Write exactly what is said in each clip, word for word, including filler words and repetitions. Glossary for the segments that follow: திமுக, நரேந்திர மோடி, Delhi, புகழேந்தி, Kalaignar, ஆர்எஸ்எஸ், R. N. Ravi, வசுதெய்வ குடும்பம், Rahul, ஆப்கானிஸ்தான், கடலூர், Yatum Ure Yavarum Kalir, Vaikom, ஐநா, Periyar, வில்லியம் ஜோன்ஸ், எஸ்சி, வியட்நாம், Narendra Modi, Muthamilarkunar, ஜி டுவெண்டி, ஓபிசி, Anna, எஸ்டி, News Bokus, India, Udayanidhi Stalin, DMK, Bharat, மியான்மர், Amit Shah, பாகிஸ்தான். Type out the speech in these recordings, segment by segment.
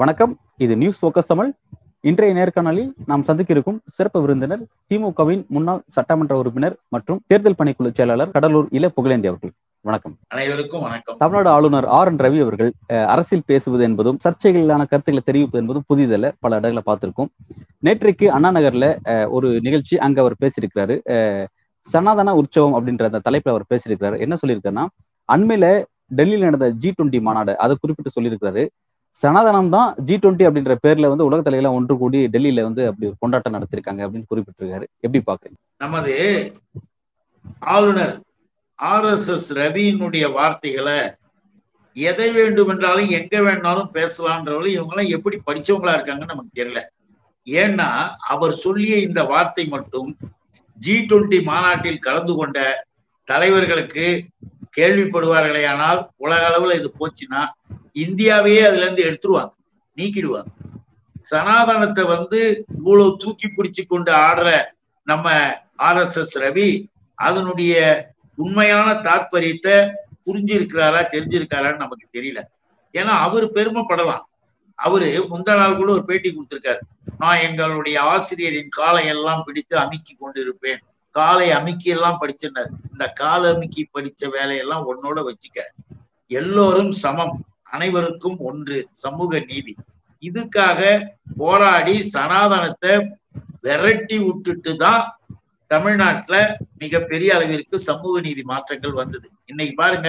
வணக்கம், இது news focus Tamil. இன்றைய நேர்காணலில் நாம் சந்திக்க இருக்கும் சிறப்பு விருந்தினர் திமுகவின் முன்னாள் சட்டமன்ற உறுப்பினர் மற்றும் தேர்தல் பணிக்குழு செயலாளர் கடலூர் இல புகழேந்தி அவர்கள். வணக்கம். அனைவருக்கும் வணக்கம். தமிழ்நாடு ஆளுநர் ஆர் என் ரவி அவர்கள் அரசில் பேசுவது என்பதும் சர்ச்சைகளான கருத்துக்களை தெரிவிப்பது என்பதும் புதிதல்ல, பல இடங்களை பார்த்திருக்கோம். நேற்றைக்கு அண்ணா நகர்ல ஒரு நிகழ்ச்சி, அங்க அவர் பேசியிருக்கிறாரு. சனாதன உற்சவம் அப்படின்ற அந்த தலைப்புல அவர் பேசியிருக்கிறாரு. என்ன சொல்லியிருக்காருன்னா, அண்மையில டெல்லியில் நடந்த ஜி டுவெண்டி மாநாடு அதை குறிப்பிட்டு சொல்லியிருக்கிறாரு. சனாதனம் தான் ஜி டுவெண்டி அப்படின்ற பேர்ல வந்து உலக தலைவர்கள் ஒன்று கூடி டெல்லியில வந்து அப்படி ஒரு கொண்டாட்டம் நடத்திருக்காங்க அப்படின்னு குறிப்பிட்டிருக்காரு. எப்படி பாக்குறீங்க? நமது ஆளுநர் ஆர் எஸ் எஸ் ரவியினுடைய வார்த்தைகளை எதை வேண்டும் என்றாலும் எங்க வேணாலும் பேசலான்றவர்கள் இவங்கெல்லாம் எப்படி படிச்சவங்களா இருக்காங்கன்னு நமக்கு தெரியல. ஏன்னா அவர் சொல்லிய இந்த வார்த்தை மட்டும் ஜி டுவெண்டி மாநாட்டில் கலந்து கொண்ட தலைவர்களுக்கு கேள்விப்படுவார்களே, ஆனால் உலக அளவுல இது போச்சுன்னா இந்தியாவையே அதுல இருந்து எடுத்துருவாங்க, நீக்கிடுவாங்க. சனாதனத்தை வந்து இவ்வளவு தூக்கி பிடிச்சு கொண்டு ஆடுற நம்ம ஆர் எஸ் எஸ் ரவி அதனுடைய உண்மையான தாற்பரியத்தை புரிஞ்சிருக்கிறாரா தெரிஞ்சிருக்காரான்னு நமக்கு தெரியல. ஏன்னா அவர் பெருமைப்படலாம். அவரு முந்தா நாள் கூட ஒரு பேட்டி கொடுத்திருக்காரு, நான் எங்களுடைய ஆசிரியரின் காலை எல்லாம் பிடித்து அமுக்கி கொண்டிருப்பேன், காலை அமுக்கி எல்லாம் படிச்சனர், இந்த கால அமுக்கி படிச்ச வேலையெல்லாம் உன்னோட வச்சுக்க, எல்லோரும் சமம், அனைவருக்கும் ஒன்று, சமூக நீதி, இதுக்காக போராடி சனாதனத்தை விரட்டி விட்டுட்டு தான் தமிழ்நாட்டுல மிகப்பெரிய அளவிற்கு சமூக நீதி மாற்றங்கள் வந்தது. இன்னைக்கு பாருங்க,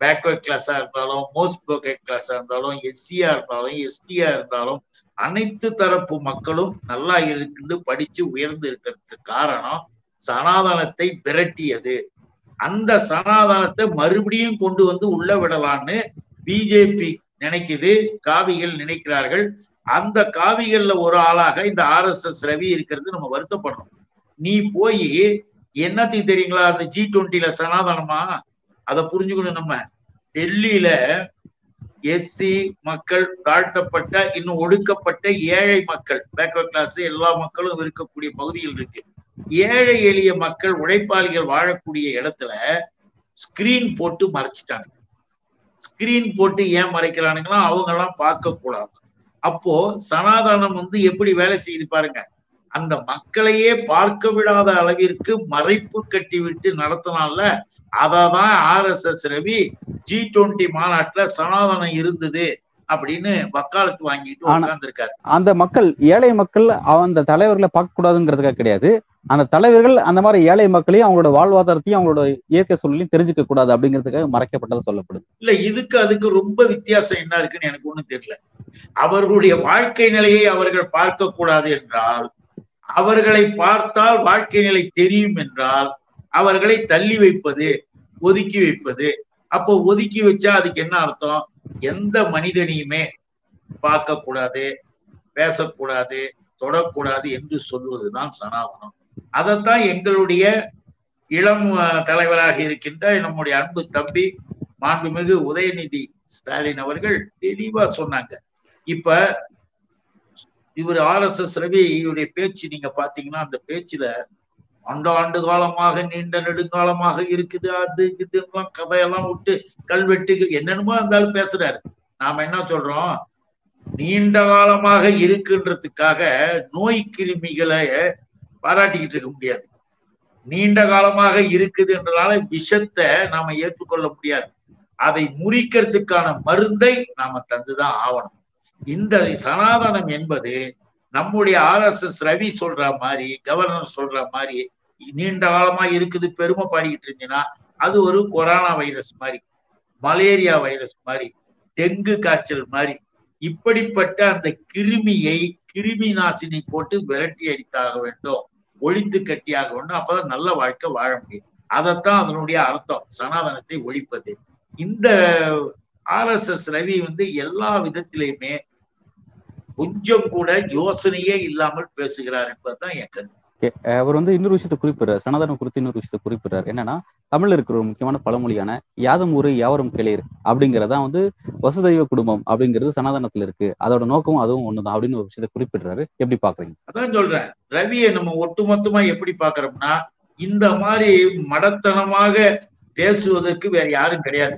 பேக்வர்ட் கிளாஸா இருந்தாலும் மோஸ்ட் பேக்வர்ட் கிளாஸா இருந்தாலும் எஸ்சியா இருந்தாலும் எஸ்டியா இருந்தாலும் அனைத்து தரப்பு மக்களும் நல்லா இருந்து படிச்சு உயர்ந்து இருக்கிறதுக்கு காரணம் சனாதனத்தை விரட்டியது. அந்த சனாதனத்தை மறுபடியும் கொண்டு வந்து உள்ள விடலான்னு பிஜேபி நினைக்குது, காவிகள் நினைக்கிறார்கள். அந்த காவிகள்ல ஒரு ஆளாக இந்த ஆர் எஸ் எஸ் ரவி இருக்கிறது நம்ம வருத்தப்படணும். நீ போய் என்னத்தையும் தெரியுங்களா, அந்த ஜி டுவெண்ட்டில சனாதனமா அதை புரிஞ்சுக்கணும். நம்ம டெல்லியில எஸ்சி மக்கள், தாழ்த்தப்பட்ட இன்னும் ஒடுக்கப்பட்ட ஏழை மக்கள், பேக்வர்ட் கிளாஸ் எல்லா மக்களும் இருக்கக்கூடிய பகுதியில் இருக்கு. ஏழை எளிய மக்கள், உழைப்பாளிகள் வாழக்கூடிய இடத்துல ஸ்கிரீன் போட்டு மறைச்சிட்டாங்க. ஸ்கிரீன் போட்டு ஏன் மறைக்கிறானுங்களா, அவங்க எல்லாம் பார்க்க கூடாது. அப்போ சனாதனம் வந்து எப்படி வேலை செய்து பாருங்க, அந்த மக்களையே பார்க்க விடாத அளவிற்கு மறைப்பு கட்டிவிட்டு நடத்தினால அதான் R S S Ravi ஜி டுவெண்டி மாநாட்டுல சனாதனம் இருந்தது அப்படின்னு வக்காலத்து வாங்கிட்டு உட்கார்ந்துருக்காரு. அந்த மக்கள், ஏழை மக்கள், அந்த தலைவர்களை பார்க்க கூடாதுங்கிறதுக்காக கிடையாது, அந்த தலைவர்கள் அந்த மாதிரி ஏழை மக்களையும் அவங்களோட வாழ்வாதாரத்தையும் அவங்களோட இயற்கை சூழலையும் தெரிஞ்சுக்க கூடாது அப்படிங்கிறதுக்காக மறைக்கப்பட்டதை சொல்லப்படுது. இல்ல, இதுக்கு அதுக்கு ரொம்ப வித்தியாசம் என்ன இருக்குன்னு எனக்கு ஒண்ணும் தெரியல. அவர்களுடைய வாழ்க்கை நிலையை அவர்கள் பார்க்க கூடாது என்றால், அவர்களை பார்த்தால் வாழ்க்கை நிலை தெரியும் என்றால் அவர்களை தள்ளி வைப்பது, ஒதுக்கி வைப்பது. அப்போ ஒதுக்கி வச்சா அதுக்கு என்ன அர்த்தம்? எந்த மனிதனையுமே பார்க்க கூடாது, பேசக்கூடாது, தொடக்கூடாது என்று சொல்வதுதான் சனாதனம். அதைத்தான் எங்களுடைய இளம் தலைவராக இருக்கின்ற நம்முடைய அன்பு தம்பி மாண்புமிகு உதயநிதி ஸ்டாலின் அவர்கள் தெளிவா சொன்னாங்க. இப்ப இவர் ஆர் எஸ் எஸ் ரவியுடைய பேச்சு நீங்க பாத்தீங்கன்னா, அந்த பேச்சுல ஆண்டு ஆண்டு காலமாக நீண்ட நெடுங்காலமாக இருக்குது, அது இதுலாம் கதையெல்லாம் விட்டு கல்வெட்டுகள் என்னென்னமோ இருந்தாலும் பேசுறாரு. நாம என்ன சொல்றோம், நீண்ட காலமாக இருக்குன்றதுக்காக நோய் கிருமிகளை பாராட்டிக்கிட்டு இருக்க முடியாது. நீண்ட காலமாக இருக்குதுன்றனால விஷத்தை நாம ஏற்றுக்கொள்ள முடியாது. அதை முறிக்கிறதுக்கான மருந்தை நாம தந்துதான் ஆவணும். இந்த சனாதனம் என்பது நம்முடைய ஆர் எஸ் எஸ் ரவி சொல்ற மாதிரி, கவர்னர் சொல்ற மாதிரி நீண்ட காலமா இருக்குது பெருமை பாடிக்கிட்டு இருந்தீங்கன்னா அது ஒரு கொரோனா வைரஸ் மாதிரி, மலேரியா வைரஸ் மாதிரி, டெங்கு காய்ச்சல் மாதிரி, இப்படிப்பட்ட அந்த கிருமியை கிருமி நாசினி போட்டு விரட்டி அடித்தாக வேண்டும், ஒழித்து கட்டியாக வேண்டும். அப்பதான் நல்ல வாழ்க்கை வாழ முடியும். அதைத்தான் அதனுடைய அர்த்தம், சனாதனத்தை ஒழிப்பது. இந்த ஆர் எஸ் எஸ் ரவி வந்து எல்லா விதத்திலையுமே கொஞ்சம் கூட யோசனையே இல்லாமல் பேசுகிறார் என்பதுதான் என் கருத்து. அவர் வந்து இன்னொரு விஷயத்தை குறிப்பிடுறார், சனாதனம் குறித்து இன்னொரு விஷயத்தை குறிப்பிடுறார். என்னன்னா, தமிழ்ல இருக்கிற ஒரு முக்கியமான பழமொழியான யாதம் ஊரு யாவரும் கிளையர் அப்படிங்கிறதான் வந்து வசுதெய்வ குடும்பம் அப்படிங்கிறது சனாதனத்துல இருக்கு. அதோட நோக்கமும் அதுவும் ஒண்ணுதான் அப்படின்னு ஒரு விஷயத்தை குறிப்பிடுறாரு. எப்படி பாக்குறீங்க? அதான் சொல்றேன், ரவியை நம்ம ஒட்டுமொத்தமா எப்படி பாக்குறோம்னா, இந்த மாதிரி மடத்தனமாக பேசுவதற்கு வேற யாரும் கிடையாது.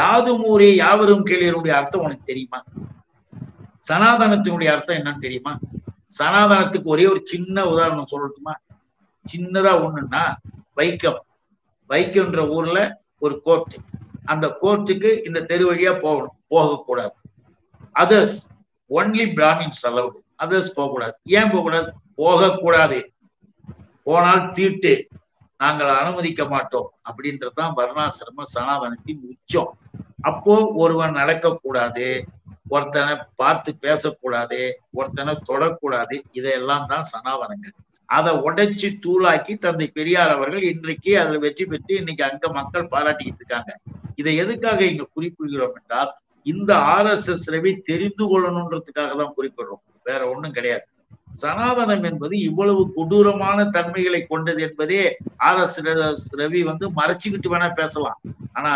யாதும் ஊரே யாவரும் கிளையருடைய அர்த்தம் உனக்கு தெரியுமா? சனாதனத்தினுடைய அர்த்தம் என்னன்னு தெரியுமா? சனாதனத்துக்கு ஒரே ஒரு சின்ன உதாரணம் சொல்லட்டுமா? சின்னதா ஒண்ணுன்னா, வைக்கம் வைக்கம்ன்ற ஊர்ல ஒரு கோர்ட்டு, அந்த கோர்ட்டுக்கு இந்த தெரு வழியா போகணும், போகக்கூடாது. Others only Brahmins allowed, others போகக்கூடாது. ஏன் போகக்கூடாது? போகக்கூடாது, போனால் தீட்டு, நாங்கள் அனுமதிக்க மாட்டோம் அப்படின்றதுதான் வர்ணாசிரம சனாதனத்தின் உச்சம். அப்போ ஒருவன் நடக்கக்கூடாது, ஒருத்தனை பார்த்து பேசக்கூடாது, ஒருத்தனை தொடக்கூடாது, இதையெல்லாம் தான் சனாதனங்கள். அதை உடைச்சு தூளாக்கி தந்தை பெரியார் அவர்கள் இன்றைக்கு அதில் வெற்றி பெற்று இன்னைக்கு அங்க மக்கள் பாராட்டிக்கிட்டு இருக்காங்க. இதை எதுக்காக இங்க குறிப்பிடுகிறோம் என்றால், இந்த ஆர்எஸ்எஸ் ரவி தெரிந்து கொள்ளணுன்றதுக்காக தான் குறிப்பிடுறோம், வேற ஒன்றும் கிடையாது. சனாதனம் என்பது இவ்வளவு கொடூரமான தன்மைகளை கொண்டது என்பதே ஆர்எஸ்எஸ் ரவி வந்து மறைச்சுக்கிட்டு வேணா பேசலாம். ஆனா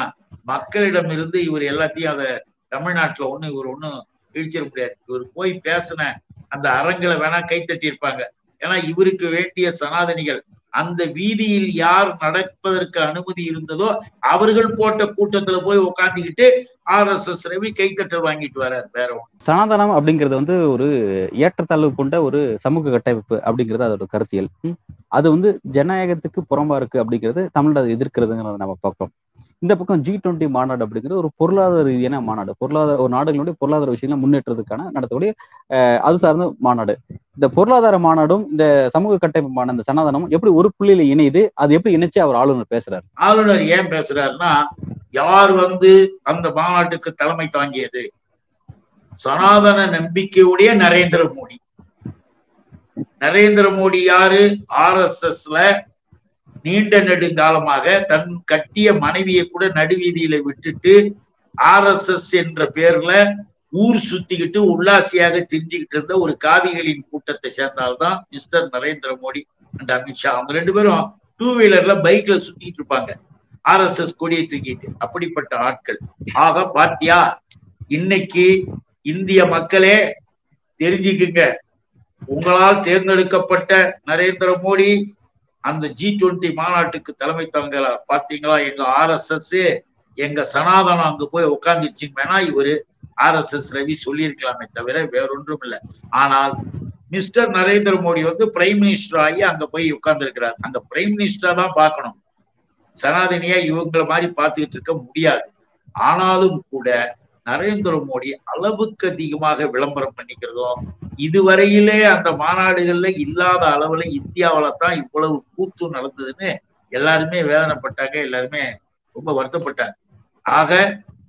மக்களிடம் இருந்து இவர் எல்லாத்தையும் அதை தமிழ்நாட்டுல ஒண்ணு இவர் ஒன்னும் இழிச்சிட முடியாது. இவர் போய் பேசின அந்த அரங்களை வேணா கைத்தட்டி இருப்பாங்க. ஏன்னா இவருக்கு வேண்டிய சனாதனிகள், அந்த வீதியில் யார் நடப்பதற்கு அனுமதி இருந்ததோ அவர்கள் போட்ட கூட்டத்துல போய் உட்காந்துக்கிட்டு ஆர் எஸ் எஸ் ரவி கைத்தட்டல் வாங்கிட்டு வர்றார், வேற ஒன்று. சனாதனம் அப்படிங்கிறது வந்து ஒரு ஏற்றத்தாழ்வு கொண்ட ஒரு சமூக கட்டமைப்பு அப்படிங்கிறது அதோட கருத்தியல். அது வந்து ஜனநாயகத்துக்கு புறம்பா இருக்கு அப்படிங்கிறது தமிழ்நாடு எதிர்க்கிறதுங்கிறத நம்ம பார்க்கிறோம். இந்த பக்கம் ஜி டுவெண்ட்டி மாநாடு அப்படிங்கிறது ஒரு பொருளாதார ரீதியான மாநாடு, பொருளாதார ஒரு நாடுகளுடைய பொருளாதார விஷயங்கள் முன்னேற்றத்துக்கான நடத்தக்கூடிய அது சார்ந்த மாநாடு. இந்த பொருளாதார மாநாடும் இந்த சமூக கட்டமைப்பான இந்த சனாதனமும் எப்படி ஒரு புள்ளியில இணையுது? அது எப்படி இணைச்சு அவர் ஆளுநர் பேசுறாரு? ஆளுநர் ஏன் பேசுறாருன்னா, யார் வந்து அந்த மாநாட்டுக்கு தலைமை தாங்கியது? சனாதன நம்பிக்கையுடைய நரேந்திர மோடி. நரேந்திர மோடி யாரு? ஆர் எஸ் எஸ்ல நீண்ட நெடுங்காலமாக தன் கட்டிய மனைவியை கூட நடுவீதியில விட்டுட்டு ஆர் எஸ் எஸ் என்ற பேர்ல ஊர் சுத்திக்கிட்டு உல்லாசியாக திரிஞ்சுக்கிட்டு இருந்த ஒரு காவிகளின் கூட்டத்தை சேர்ந்தால்தான் மிஸ்டர் நரேந்திர மோடி அண்ட் அமித்ஷா. அவங்க ரெண்டு பேரும் டூ வீலர்ல பைக்ல சுத்திக்கிட்டு இருப்பாங்க, ஆர் எஸ் எஸ் கொடியை தூக்கிட்டு. அப்படிப்பட்ட ஆட்கள். ஆக பாத்தியா, இன்னைக்கு இந்திய மக்களே தெரிஞ்சுக்குங்க, உங்களால் தேர்ந்தெடுக்கப்பட்ட நரேந்திர மோடி அந்த ஜி டுவெண்ட்டி மாநாட்டுக்கு தலைமை தாங்கலா? பாத்தீங்களா, எங்க ஆர் எஸ் எஸ் எங்க சனாதனம் அங்க போய் உட்கார்ந்துச்சுங்க. வேணா இவரு ஆர் எஸ் எஸ் ரவி சொல்லியிருக்கலாமே தவிர வேறொன்றும் இல்லை. ஆனால் மிஸ்டர் நரேந்திர மோடி வந்து பிரைம் மினிஸ்டர் ஆகி அங்க போய் உட்கார்ந்துருக்கிறார். அங்க பிரைம் மினிஸ்டரா தான் பார்க்கணும், சனாதனியா இவங்களை மாதிரி பார்த்துக்கிட்டு இருக்க முடியாது. ஆனாலும் கூட நரேந்திர மோடி அளவுக்கு அதிகமாக விளம்பரம் பண்ணிக்கிறதும், இதுவரையிலே அந்த மாநாடுகள்ல இல்லாத அளவுல இந்தியாவில தான் இவ்வளவு கூத்து நடந்ததுன்னு எல்லாருமே வேதனைப்பட்டாங்க, எல்லாருமே ரொம்ப வருத்தப்பட்டாங்க. ஆக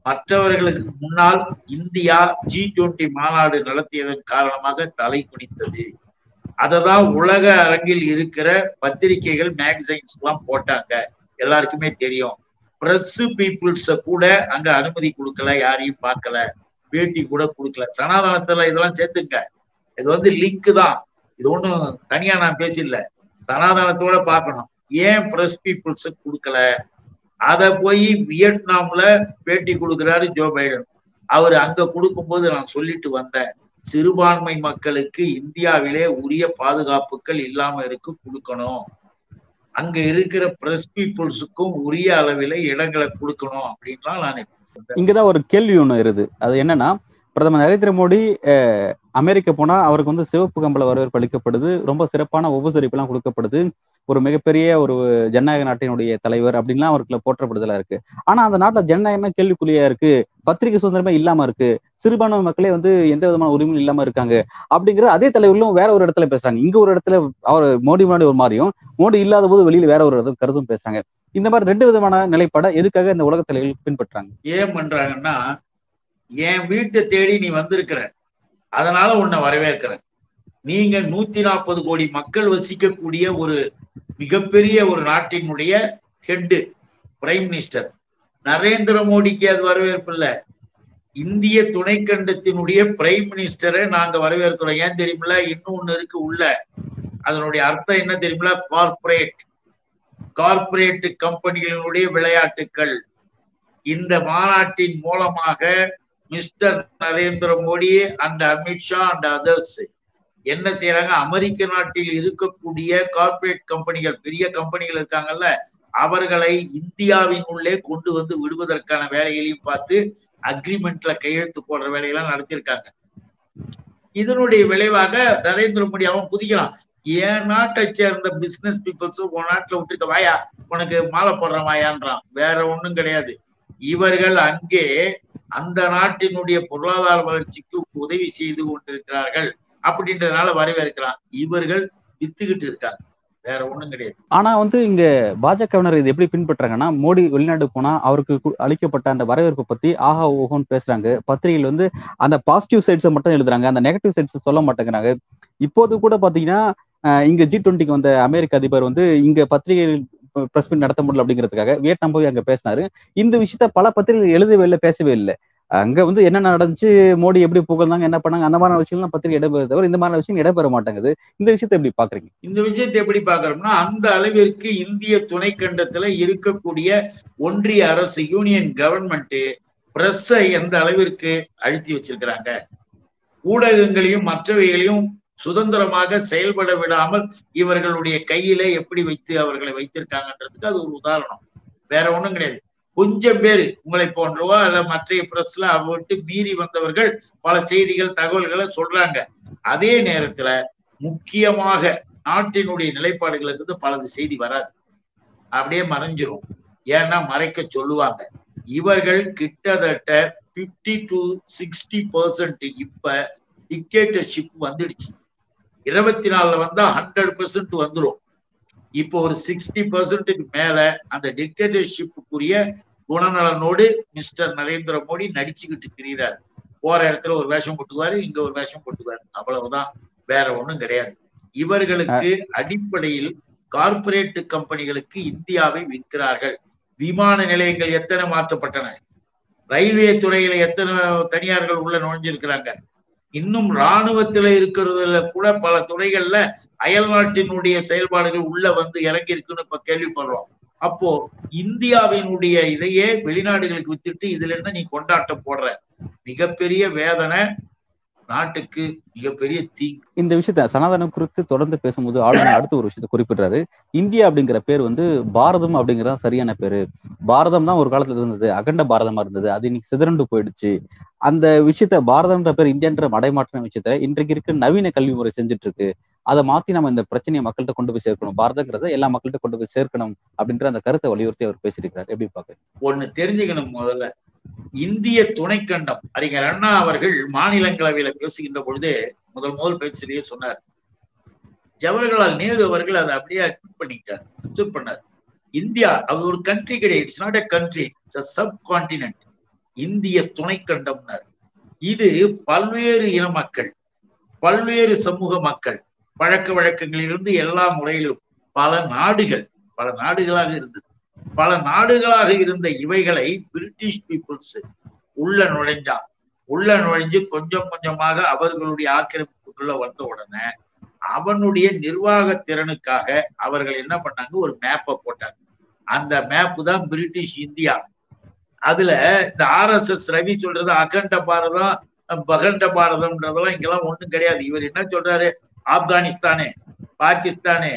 மற்றவர்களுக்கு முன்னால் இந்தியா ஜி டுவெண்ட்டி மாநாடு நடத்தியதன் காரணமாக தலை குனிந்தது. அததான் உலக அரங்கில் இருக்கிற பத்திரிகைகள் மேகசைன்ஸ் எல்லாம் போட்டாங்க, எல்லாருக்குமே தெரியும். பிரஸ் பீப்புள்ஸ கூட அங்க அனுமதி கொடுக்கல, யாரையும் பார்க்கல, பேட்டி கூட கொடுக்கல. சனாதனத்துல இதெல்லாம் சேர்த்துங்க, இது வந்து லிங்க் தான், இது ஒன்றும் தனியா நான் பேசல, சனாதனத்தோட பார்க்கணும். ஏன் பிரஸ் பீப்புள்ஸ கொடுக்கல? அதை போய் வியட்நாம்ல பேட்டி கொடுக்குறாரு ஜோ பைடன். அவர் அங்க கொடுக்கும்போது நான் சொல்லிட்டு வந்தேன், சிறுபான்மை மக்களுக்கு இந்தியாவிலே உரிய பாதுகாப்புகள் இல்லாம இருக்கு கொடுக்கணும், அங்க இருக்கிற பிரஸ் பீப்புள்ஸுக்கும் உரிய அளவில இடங்களை கொடுக்கணும் அப்படின்லாம் நான். இங்கதான் ஒரு கேள்வி ஒண்ணு இருக்குது, அது என்னன்னா, பிரதமர் நரேந்திர மோடி அமெரிக்கா போனா அவருக்கு வந்து சிவப்பு கம்பள வரவேற்பு அளிக்கப்படுது, ரொம்ப சிறப்பான உபசரிப்பு எல்லாம் கொடுக்கப்படுது, ஒரு மிகப்பெரிய ஒரு ஜனநாயக நாட்டினுடைய தலைவர் அப்படின்லாம் அவருக்குள்ள போற்றப்படுதலா இருக்கு. ஆனா அந்த நாட்டுல ஜனநாயகமே கேள்விக்குள்ளியா இருக்கு, பத்திரிகை சுதந்திரமே இல்லாம இருக்கு, சிறுபான்மை மக்களே வந்து எந்த விதமான உரிமையும் இல்லாம இருக்காங்க அப்படிங்கிற அதே தலைவர்களும் வேற ஒரு இடத்துல பேசுறாங்க. இங்க ஒரு இடத்துல அவர் மோடி முன்னாடி ஒரு மாதிரியும், மோடி இல்லாத போது வெளியில வேற ஒரு இடத்துல கருதும் பேசுறாங்க. இந்த மாதிரி ரெண்டு விதமான நிலைப்பாடை எதுக்காக இந்த உலக தலைவர்கள் பின்பற்றாங்க? ஏன் பண்றாங்கன்னா, என் வீட்டை தேடி நீ வந்திருக்கிற, அதனால உன்னை வரவேற்கிற. நீங்க நூத்தி நாற்பது கோடி மக்கள் வசிக்கக்கூடிய ஒரு மிகப்பெரிய ஒரு நாட்டினுடைய ஹெட்டு பிரைம் மினிஸ்டர் நரேந்திர மோடிக்கு அது வரவேற்பு இல்லை. இந்திய துணைக்கண்டத்தினுடைய பிரைம் மினிஸ்டரை நாங்க வரவேற்கிறோம். ஏன் தெரியுமில்ல? இன்னும் ஒண்ணு இருக்கு உள்ள, அதனுடைய அர்த்தம் என்ன தெரியுமா? கார்பரேட் கார்பரேட் கம்பெனிகளுடைய விளையாட்டுக்கள். இந்த மாநாட்டின் மூலமாக mister நரேந்திர மோடி and Amit Shah and others என்ன செய்யறாங்க? அமெரிக்க நாட்டில் இருக்கக்கூடிய கார்பரேட் கம்பெனிகள், பெரிய கம்பெனிகள் இருக்காங்கல்ல, அவர்களை இந்தியாவின் உள்ளே கொண்டு வந்து விடுவதற்கான வேலைகளையும் பார்த்து அக்ரிமெண்ட்ல கையெழுத்து போடுற வேலையெல்லாம் நடத்திருக்காங்க. இதனுடைய விளைவாக நரேந்திர மோடி அவன் குதிக்கிறான், என் நாட்டை சேர்ந்த பிசினஸ் பீப்புள்ஸ் உன் நாட்டுல விட்டுருக்க வாயா, உனக்கு மாலை போடுற வாயான்றான். வேற ஒண்ணும் கிடையாது, இவர்கள் அங்கே அந்த நாட்டினுடைய பொருளாதார வளர்ச்சிக்கு உதவி செய்து கொண்டிருக்கிறார்கள் அப்படின்றதுனால வரவேற்கிறான். இவர்கள் வித்துக்கிட்டு இருக்காங்க, வேற ஒண்ணும் கிடையாது. ஆனா வந்து இங்க பாஜகவினர் இது எப்படி பின்பற்றாங்கன்னா, மோடி வெளிநாடு போனா அவருக்கு அளிக்கப்பட்ட அந்த வரவேற்பை பத்தி ஆஹா ஓஹோன்னு பேசுறாங்க. பத்திரிகையில் வந்து அந்த பாசிட்டிவ் சைட்ஸை மட்டும் எழுதுறாங்க, அந்த நெகட்டிவ் சைட்ஸ் சொல்ல மாட்டேங்கிறாங்க. இப்போது கூட பாத்தீங்கன்னா இங்க ஜி டுவெண்ட்டிக்கு வந்த அமெரிக்க அதிபர் வந்து இங்க பத்திரிகைகள் பிரஸ் மீட் நடத்த முடியல அப்படிங்கிறதுக்காக வியட்நாம் போய் அங்க பேசினாரு. இந்த விஷயத்த பல பத்திரிகைகள் எழுதவே இல்லை, பேசவே இல்லை. அங்க வந்து என்ன நடந்துச்சு, மோடி எப்படி புகழ்ந்தாங்க, என்ன பண்ணாங்க, அந்த மாதிரியான விஷயம்லாம் பத்திரிகை இடம்பெற தவிர இந்த மாதிரியான விஷயம் இடம்பெற மாட்டேங்குது. இந்த விஷயத்தை எப்படி பாக்குறீங்க? இந்த விஷயத்தை எப்படி பாக்குறோம்னா, அந்த அளவிற்கு இந்திய துணை கண்டத்துல இருக்கக்கூடிய ஒன்றிய அரசு, யூனியன் கவர்மெண்ட் பிரஸ்ஸை எந்த அளவிற்கு அழுத்தி வச்சிருக்கிறாங்க, ஊடகங்களையும் மற்றவைகளையும் சுதந்திரமாக செயல்பட விடாமல் இவர்களுடைய கையில எப்படி வைத்து அவர்களை வைத்திருக்காங்கன்றதுக்கு அது ஒரு உதாரணம். வேற ஒண்ணும் கிடையாது. கொஞ்சம் பேர் உங்களை போன்றவோ அல்ல மற்றைய பிரஸ்ல அவட்டு மீறி வந்தவர்கள் பல செய்திகள் தகவல்களை சொல்றாங்க. அதே நேரத்துல முக்கியமாக நாட்டினுடைய நிலைப்பாடுகள் இருந்து பலது செய்தி வராது, அப்படியே மறைஞ்சிரும். ஏன்னா மறைக்க சொல்லுவாங்க. இவர்கள் கிட்டத்தட்ட பிப்டி டு சிக்ஸ்டி பர்சன்ட் இப்ப டிக்டேட்டர்ஷிப் வந்துடுச்சு. இருபத்தி நாலுல வந்தா ஹண்ட்ரட் பெர்சன்ட் வந்துடும். இப்போ ஒரு சிக்ஸ்டி பெர்சன்ட்டுக்கு மேல அந்த டிக்டேட்டர்ஷிப்புக்குரிய குணநலனோடு மிஸ்டர் நரேந்திர மோடி நடிச்சுக்கிட்டு திரிகிறார். போற இடத்துல ஒரு வேஷம் போட்டுக்குவாரு, இங்க ஒரு வேஷம் போட்டுக்குவாரு, அவ்வளவுதான், வேற ஒண்ணும் கிடையாது. இவர்களுக்கு அடிப்படையில் கார்பரேட் கம்பெனிகளுக்கு இந்தியாவை விற்கிறார்கள். விமான நிலையங்கள் எத்தனை மாற்றப்பட்டன, ரயில்வே துறையில எத்தனை தனியார்கள் உள்ள நுழைஞ்சிருக்கிறாங்க, இன்னும் இராணுவத்துல இருக்கிறதுல கூட பல துறைகள்ல அயல்நாட்டினுடைய செயல்பாடுகள் உள்ள வந்து இறங்கி இருக்குன்னு இப்ப கேள்விப்படுறோம். அப்போ இந்தியாவினுடைய இதையே வெளிநாடுகளுக்கு வித்துட்டு இதுல இருந்து நீ கொண்டாட்டம் போடுற மிகப்பெரிய வேதனை, நாட்டுக்கு மிகப்பெரிய தீ. இந்த விஷயத்த சனாதனம் குறித்து தொடர்ந்து பேசும்போது ஆளுநர் அடுத்த ஒரு விஷயத்த குறிப்பிடுறாரு. இந்தியா அப்படிங்கிற பேர் வந்து பாரதம் அப்படிங்கிறதா சரியான பேரு. பாரதம் தான் ஒரு காலத்துல இருந்தது, அகண்ட பாரதமா இருந்தது, அது இன்னைக்கு சிதறண்டு போயிடுச்சு. அந்த விஷயத்த பாரதம்ன்ற பேர் இந்தியான்ற மடைமாற்ற விஷயத்த இன்றைக்கு இருக்க நவீன கல்வி முறை செஞ்சுட்டு இருக்கு. அதை மாத்தி நம்ம இந்த பிரச்சனையை மக்கள்கிட்ட கொண்டு போய் சேர்க்கணும், பாரதங்கிறத எல்லா மக்கள்கிட்ட கொண்டு போய் சேர்க்கணும் அப்படின்ற அந்த கருத்தை வலியுறுத்தி அவர் பேசியிருக்கிறார். எப்படி பாக்குறேன்? ஒண்ணு தெரிஞ்சுக்கணும். முதல்ல இந்திய துணைக்கண்டம், அறிஞர் அண்ணா அவர்கள் மாநிலங்களவையில பேசுகின்ற பொழுது முதல் முதல் பேசிலேயே சொன்னார். ஜவஹர்லால் நேரு அவர்கள் அதை அப்படியே அட்மிட் பண்ணிட்டார், அக்செப்ட் பண்ணார். இந்தியா அது ஒரு கண்ட்ரி கிடையாது, it's not a country, it's a subcontinent, இந்திய துணைக்கண்டம்னார். இது பல்வேறு இன மக்கள், பல்வேறு சமூக மக்கள், பழக்க வழக்கங்களிலிருந்து எல்லா முறையிலும் பல நாடுகள் பல நாடுகளாக இருந்தது. பல நாடுகளாக இருந்த இவைகளை பிரிட்டிஷ் பீப்புள்ஸ் உள்ள நுழைஞ்சான். உள்ள நுழைஞ்சு கொஞ்சம் கொஞ்சமாக அவர்களுடைய ஆக்கிரமிப்புக்குள்ள வந்த உடனே அவனுடைய நிர்வாக திறனுக்காக அவர்கள் என்ன பண்ணாங்க, ஒரு மேப்பை போட்டாங்க. அந்த மேப்பு தான் பிரிட்டிஷ் இந்தியா. அதுல இந்த ஆர் எஸ் எஸ் ரவி சொல்றது அகண்ட பாரதம் பகண்ட பாரதம்ன்றதெல்லாம் இங்கெல்லாம் ஒண்ணும் கிடையாது. இவர் என்ன சொல்றாரு, ஆப்கானிஸ்தானு, பாகிஸ்தானு,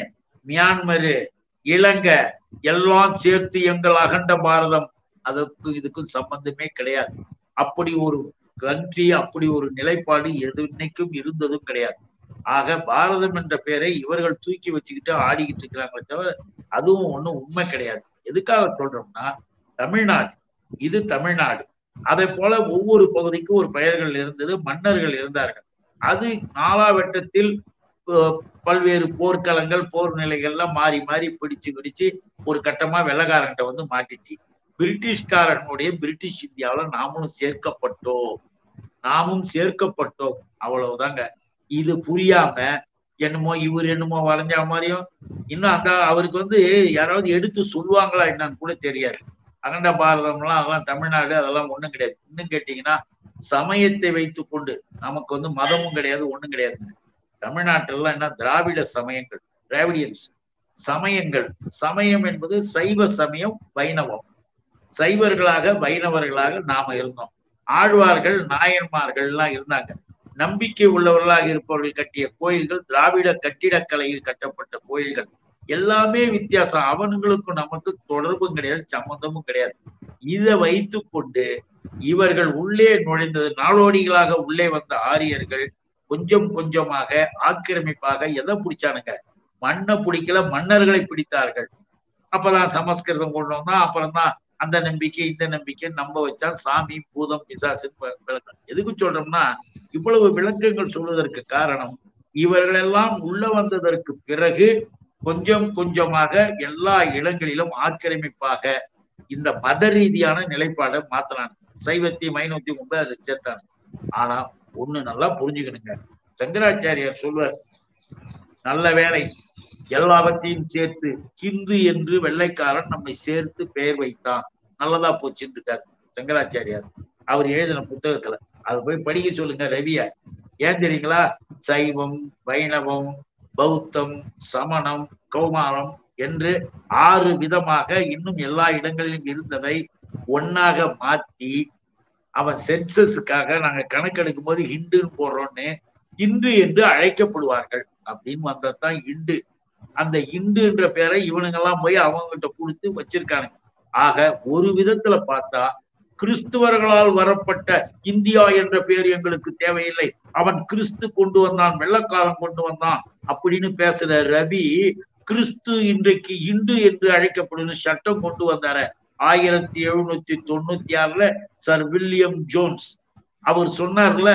மியான்மரு, இலங்கை எல்லாம் சேர்த்து எங்கள் அகண்ட பாரதம். அதற்கும் இதுக்கும் சம்பந்தமே கிடையாது. அப்படி ஒரு கண்ட்ரி, அப்படி ஒரு நிலைப்பாடு எது இன்னைக்கும் இருந்ததும் கிடையாது. ஆக பாரதம் என்ற பெயரை இவர்கள் தூக்கி வச்சுக்கிட்டு ஆடிக்கிட்டு இருக்கிறாங்களே தவிர அதுவும் ஒன்றும் உண்மை கிடையாது. எதுக்காக சொல்றோம்னா, தமிழ்நாடு இது தமிழ்நாடு, அதை போல ஒவ்வொரு பகுதிக்கும் ஒரு பெயர்கள் இருந்தது, மன்னர்கள் இருந்தார்கள். அது நாலாவட்டத்தில் பல்வேறு போர்க்களங்கள், போர் நிலைகள்லாம் மாறி மாறி பிடிச்சு பிடிச்சு ஒரு கட்டமா வெள்ளக்காரங்கிட்ட வந்து மாட்டிச்சு. பிரிட்டிஷ்காரனுடைய பிரிட்டிஷ் இந்தியாவில நாமும் சேர்க்கப்பட்டோம், நாமும் சேர்க்கப்பட்டோம், அவ்வளவுதாங்க. இது புரியாம என்னமோ இவர் என்னமோ வரைஞ்சா மாதிரியும் இன்னும் அந்த அவருக்கு வந்து யாராவது எடுத்து சொல்லுவாங்களா என்னன்னு கூட தெரியாது. அகண்ட பாரதம்லாம் அதெல்லாம் தமிழ்நாடு அதெல்லாம் ஒண்ணும் கிடையாது. இன்னும் கேட்டீங்கன்னா சமயத்தை வைத்து கொண்டு நமக்கு வந்து மதமும் கிடையாது, ஒண்ணும் கிடையாது. தமிழ்நாட்டில் என்ன திராவிட சமயங்கள், திராவிடியன்ஸ் சமயங்கள். சமயம் என்பது சைவ சமயம், வைணவம். சைவர்களாக வைணவர்களாக நாம இருந்தோம். ஆழ்வார்கள் நாயன்மார்கள் எல்லாம் இருந்தாங்க. நம்பிக்கை உள்ளவர்களாக இருப்பவர்கள் கட்டிய கோயில்கள் திராவிட கட்டிடக்கலையில் கட்டப்பட்ட கோயில்கள். எல்லாமே வித்தியாசம். அவனுங்களுக்கும் நமக்கு தொடர்பும் கிடையாது, சம்பந்தமும் கிடையாது. இதை வைத்து கொண்டு இவர்கள் உள்ளே நுழைந்தது, நாடோடிகளாக உள்ளே வந்த ஆரியர்கள் கொஞ்சம் கொஞ்சமாக ஆக்கிரமிப்பாக எதை பிடிச்சானுங்க, மண்ணை பிடிக்கல, மன்னர்களை பிடித்தார்கள். அப்பதான் சமஸ்கிருதம் கொண்டு வந்தோம். அப்புறம்தான் அந்த நம்பிக்கை இந்த நம்பிக்கை நம்ப வச்சா சாமி பூதம் பிசாசின் விளக்கம். எதுக்கு சொல்றோம்னா இவ்வளவு விளக்கங்கள் சொல்வதற்கு காரணம், இவர்கள் எல்லாம் உள்ள வந்ததற்கு பிறகு கொஞ்சம் கொஞ்சமாக எல்லா இடங்களிலும் ஆக்கிரமிப்பாக இந்த மத ரீதியான நிலைப்பாடை மாத்தினாங்க. சைவத்தையும் ஐநூத்தி ஒன்பது அதை சேர்த்தாங்க. ஆனா ஒண்ணு நல்லா புரிஞ்சுக்கணுங்க, சங்கராச்சாரியார் சொல்வார், நல்ல வேலை எல்லாவற்றையும் சேர்த்து ஹிந்து என்று வெள்ளைக்காரன் நம்மை சேர்த்து பெயர் வைத்தான், நல்லதா போச்சுன்னு இருக்காரு சங்கராச்சாரியார் அவர் எழுதின புத்தகத்துல. அது போய் படிக்க சொல்லுங்க ரவியா. ஏன் தெரியுங்களா, சைவம் வைணவம் பௌத்தம் சமணம் கௌமாரம் என்று ஆறு விதமாக இன்னும் எல்லா இடங்களிலும் இருந்ததை ஒன்னாக மாத்தி அவன் சென்சஸுக்காக நாங்க கணக்கெடுக்கும் போது ஹிண்டுன்னு போடுறோன்னு இந்து என்று அழைக்கப்படுவார்கள் அப்படின்னு வந்ததுதான் இண்டு. அந்த இந்துன்ற பேரை இவனுங்கெல்லாம் போய் அவங்ககிட்ட கொடுத்து வச்சிருக்கானுங்க. ஆக ஒரு விதத்துல பார்த்தா கிறிஸ்துவர்களால் வரப்பட்ட இந்தியா என்ற பேர் எங்களுக்கு தேவையில்லை, அவன் கிறிஸ்து கொண்டு வந்தான் வெள்ளக்காரன் கொண்டு வந்தான் அப்படின்னு பேசுற ரவி, கிறிஸ்து இன்றைக்கு இந்து என்று அழைக்கப்படும் சட்டம் கொண்டு வந்தாரு ஆயிரத்தி எழுநூத்தி தொண்ணூத்தி ஆறுல சர் வில்லியம் ஜோன்ஸ். அவர் சொன்னார்ல,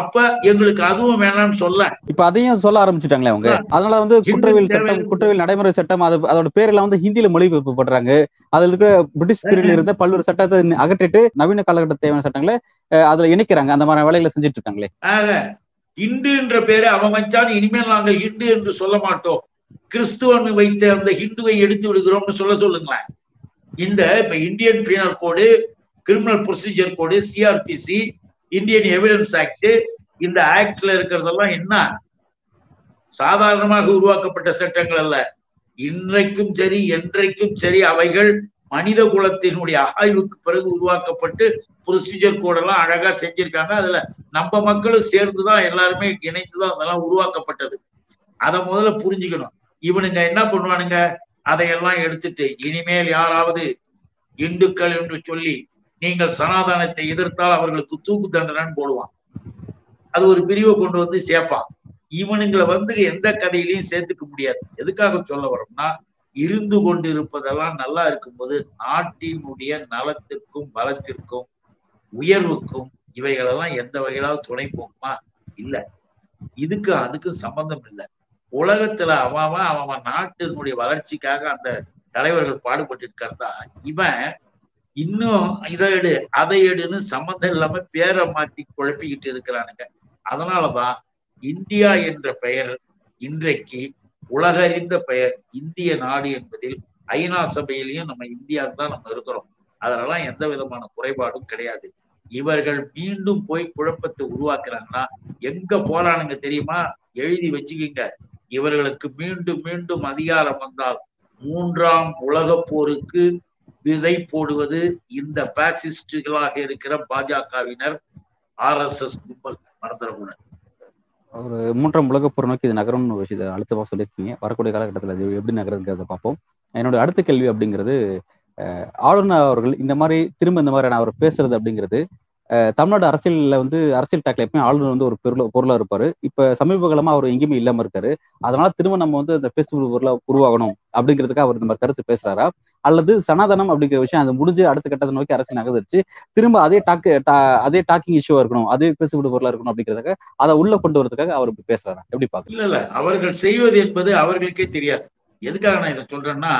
அப்ப எங்களுக்கு அதுவும் வேணாம்னு சொல்ல இப்ப அதையும் சொல்ல ஆரம்பிச்சுட்டாங்களே அவங்க. அதனால வந்து குற்றவியல் சட்டம், குற்றவியல் நடைமுறை சட்டம், அது அதோட பேர்ல வந்து ஹிந்தியில மொழிபெயர்ப்பு பண்றாங்க. அதுல இருக்கிற பிரிட்டிஷ் பீரியட்ல இருந்த பல்வேறு சட்டத்தை அகற்றிட்டு நவீன காலகட்ட தேவையான சட்டங்களை அதுல இணைக்கிறாங்க. அந்த மாதிரி வேலைகளை செஞ்சுட்டு இருக்காங்களே. ஆக ஹிந்து என்ற பேரு அவன் வச்சான்னு இனிமேல் நாங்கள் ஹிந்து என்று சொல்ல மாட்டோம், கிறிஸ்துவன் வைத்த அந்த ஹிந்துவை எடுத்து விடுகிறோம்னு சொல்ல சொல்லுங்களேன். இந்த இப்ப Indian penal code, criminal procedure code, CrPC, Indian evidence act, இந்த ஆக்ட்ல இருக்கிறதெல்லாம் என்ன சாதாரணமாக உருவாக்கப்பட்ட சட்டங்கள் அல்ல. இன்றைக்கும் சரி என்றைக்கும் சரி அவைகள் மனித குலத்தினுடைய ஆய்வுக்கு பிறகு உருவாக்கப்பட்டு ப்ரொசீஜர் கோடெல்லாம் அழகா செஞ்சிருக்காங்க. அதுல நம்ம மக்களும் சேர்ந்துதான் எல்லாருமே இணைந்துதான் அதெல்லாம் உருவாக்கப்பட்டது. அதை முதல்ல புரிஞ்சுக்கணும். இவனுங்க என்ன பண்ணுவானுங்க, அதையெல்லாம் எடுத்துட்டு இனிமேல் யாராவது இந்துக்கள் என்று சொல்லி நீங்கள் சனாதனத்தை எதிர்த்தால் அவர்களுக்கு தூக்கு தண்டனைன்னு போடுவான். அது ஒரு பிரிவை கொண்டு வந்து சேர்ப்பான். இவனுங்களை வந்து எந்த கதையிலையும் சேர்த்துக்க முடியாது. எதுக்காக சொல்ல வரோம்னா, இருந்து கொண்டு இருப்பதெல்லாம் நல்லா இருக்கும்போது நாட்டினுடைய நலத்திற்கும் பலத்திற்கும் உயர்வுக்கும் இவைகளெல்லாம் எந்த வகையிலாவது துணை போகுமா? இல்லை. இதுக்கு அதுக்கும் சம்பந்தம் இல்லை. உலகத்துல அவன் அவன் நாட்டினுடைய வளர்ச்சிக்காக அந்த தலைவர்கள் பாடுபட்டு இருக்கிறதா, இவன் இன்னும் இதை எடு அதை எடுன்னு சம்மந்தம் இல்லாம பேரை மாற்றி குழப்பிக்கிட்டு இருக்கிறானுங்க. அதனாலதான் இந்தியா என்ற பெயர் இன்றைக்கு உலகறிந்த பெயர் இந்திய நாடு என்பதில் ஐநா சபையிலையும் நம்ம இந்தியான்னு தான் நம்ம இருக்கிறோம். அதெல்லாம் எந்த விதமான குறைபாடும் கிடையாது. இவர்கள் மீண்டும் போய் குழப்பத்தை உருவாக்குறாங்கன்னா எங்க போறானுங்க தெரியுமா? எழுதி வச்சுக்கிங்க, இவர்களுக்கு மீண்டும் மீண்டும் அதிகாரம் வந்தால் மூன்றாம் உலக போருக்கு விதை போடுவது இந்த பாசிஸ்டுகளாக இருக்கிற பாஜகவினர், ஆர்எஸ்எஸ் கும்பல். மறந்துடக்கூடாது, ஒரு மூன்றாம் உலக போர் நோக்கி இது நகரம்னு விஷயத்தை அழுத்தமாக சொல்லியிருக்கீங்க. வரக்கூடிய காலகட்டத்தில் அது எப்படி நகரங்கிறத பார்ப்போம். என்னோட அடுத்த கேள்வி அப்படிங்கிறது, ஆளுநர் அவர்கள் இந்த மாதிரி திரும்ப இந்த மாதிரி அவர் பேசுறது அப்படிங்கிறது தமிழ்நாடு அரசியலில் வந்து அரசியல் டாக்ல எப்பயும் ஆளுநர் வந்து ஒரு பொருள பொருளாக இருப்பார். இப்போ சமீப காலமாக அவர் எங்கேயுமே இல்லாமல் இருக்காரு. அதனால திரும்ப நம்ம வந்து அந்த பேசுபொருள் பொருளாக உருவாகணும் அப்படிங்கிறதுக்காக அவர் நம்ம கருத்து பேசுறாரா, அல்லது சனாதனம் அப்படிங்கிற விஷயம் அது முடிஞ்சு அடுத்த கட்டத்தை நோக்கி அரசு நகர்ந்துருச்சு, திரும்ப அதே டாக்கு அதே டாக்கிங் இஷ்யூவா இருக்கணும், அதே பேசுபொருள் பொருளாக இருக்கணும் அப்படிங்கிறதுக்காக அதை உள்ள கொண்டு வரதுக்காக அவர் பேசுறாரா, எப்படி பார்க்க? இல்லை இல்லை, அவர்கள் செய்வது என்பது அவர்களுக்கே தெரியாது. எதுக்காக நான் இதை சொல்றேன்னா,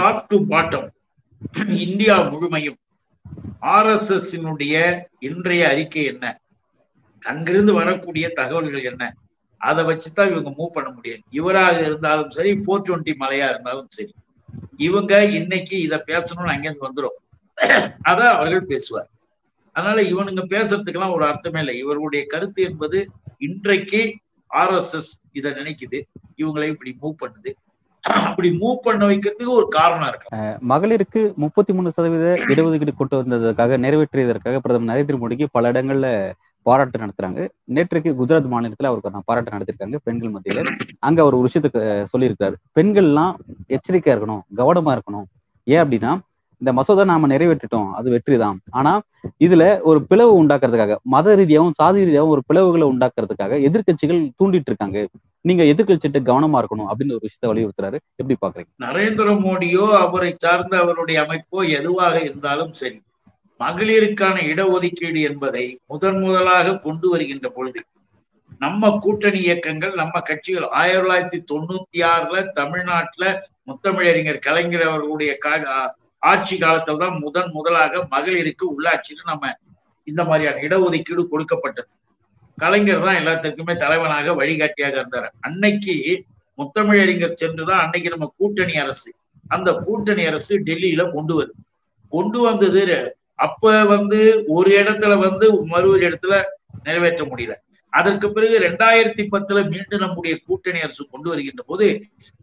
டாப் டு பாட்டம் இந்தியா முழுமையும் ஆர்எஸ்எஸ்னுடைய இன்றைய அறிக்கை என்ன, அங்கிருந்து வரக்கூடிய தகவல்கள் என்ன, அதை வச்சுதான் இவங்க மூவ் பண்ண முடியும். இவராக இருந்தாலும் சரி, போர் டுவெண்ட்டி மலையா இருந்தாலும் சரி, இவங்க இன்னைக்கு இதை பேசணும்னு அங்கேருந்து வந்துடும், அதை அவர்கள் பேசுவார். அதனால இவனுங்க பேசுறதுக்கெல்லாம் ஒரு அர்த்தமே இல்லை. இவருடைய கருத்து என்பது இன்றைக்கு ஆர்எஸ்எஸ் இதை நினைக்குது, இவங்களை இப்படி மூவ் பண்ணுது. அப்படி மூவ் பண்ண வைக்கிறதுக்கு ஒரு காரணம் இருக்கு. மகளிருக்கு முப்பத்தி மூணு சதவீத இடஒதுக்கீடு கொண்டு வந்ததற்காக நிறைவேற்றியதற்காக பிரதமர் நரேந்திர மோடிக்கு பல இடங்கள்ல பாராட்டு நடத்துறாங்க. நேற்றைக்கு குஜராத் மாநிலத்துல அவருக்கு நான் பாராட்டு நடத்திருக்காங்க பெண்கள் மத்தியில. அங்க அவர் ஒரு விஷயத்துக்கு சொல்லியிருக்காரு, பெண்கள் எல்லாம் எச்சரிக்கையா இருக்கணும், கவனமா இருக்கணும். ஏன் அப்படின்னா, இந்த மசோதா நாம நிறைவேற்றிட்டோம், அது வெற்றி தான். ஆனா இதுல ஒரு பிளவு உண்டாக்குறதுக்காக, மத ரீதியாகவும் சாதி ரீதியாகவும் ஒரு பிளவுகளை உண்டாக்குறதுக்காக எதிர்கட்சிகள் தூண்டிட்டு இருக்காங்க. நீங்க எதிர்கட்சிட்டு கவனமா இருக்கணும் அப்படின்னு ஒரு விஷயத்தை வலியுறுத்துறாரு. எப்படி பாக்குறீங்க? நரேந்திர மோடியோ அவரை சார்ந்த அவருடைய அமைப்போ எதுவாக இருந்தாலும் சரி, மகளிருக்கான இடஒதுக்கீடு என்பதை முதன் முதலாக கொண்டு வருகின்ற பொழுது நம்ம கூட்டணி இயக்கங்கள், நம்ம கட்சிகள் ஆயிரத்தி தொள்ளாயிரத்தி தொண்ணூத்தி ஆறுல தமிழ்நாட்டுல முத்தமிழறிஞர் கலைஞர் அவர்களுடைய ஆட்சி காலத்தில் தான் முதன் முதலாக மகளிருக்கு உள்ளாட்சியில நம்ம இந்த மாதிரியான இடஒதுக்கீடு கொடுக்கப்பட்டது. கலைஞர் தான் எல்லாத்திற்குமே தலைவனாக வழிகாட்டியாக இருந்தார். அன்னைக்கு முத்தமிழறிஞர் சென்றுதான் அன்னைக்கு நம்ம கூட்டணி அரசு, அந்த கூட்டணி அரசு டெல்லியில கொண்டு வருது கொண்டு வந்தது அப்ப வந்து ஒரு இடத்துல வந்து மறு ஒரு இடத்துல நிறைவேற்ற முடியல. அதற்கு பிறகு ரெண்டாயிரத்தி பத்துல மீண்டும் நம்முடைய கூட்டணி அரசு கொண்டு வருகின்ற போது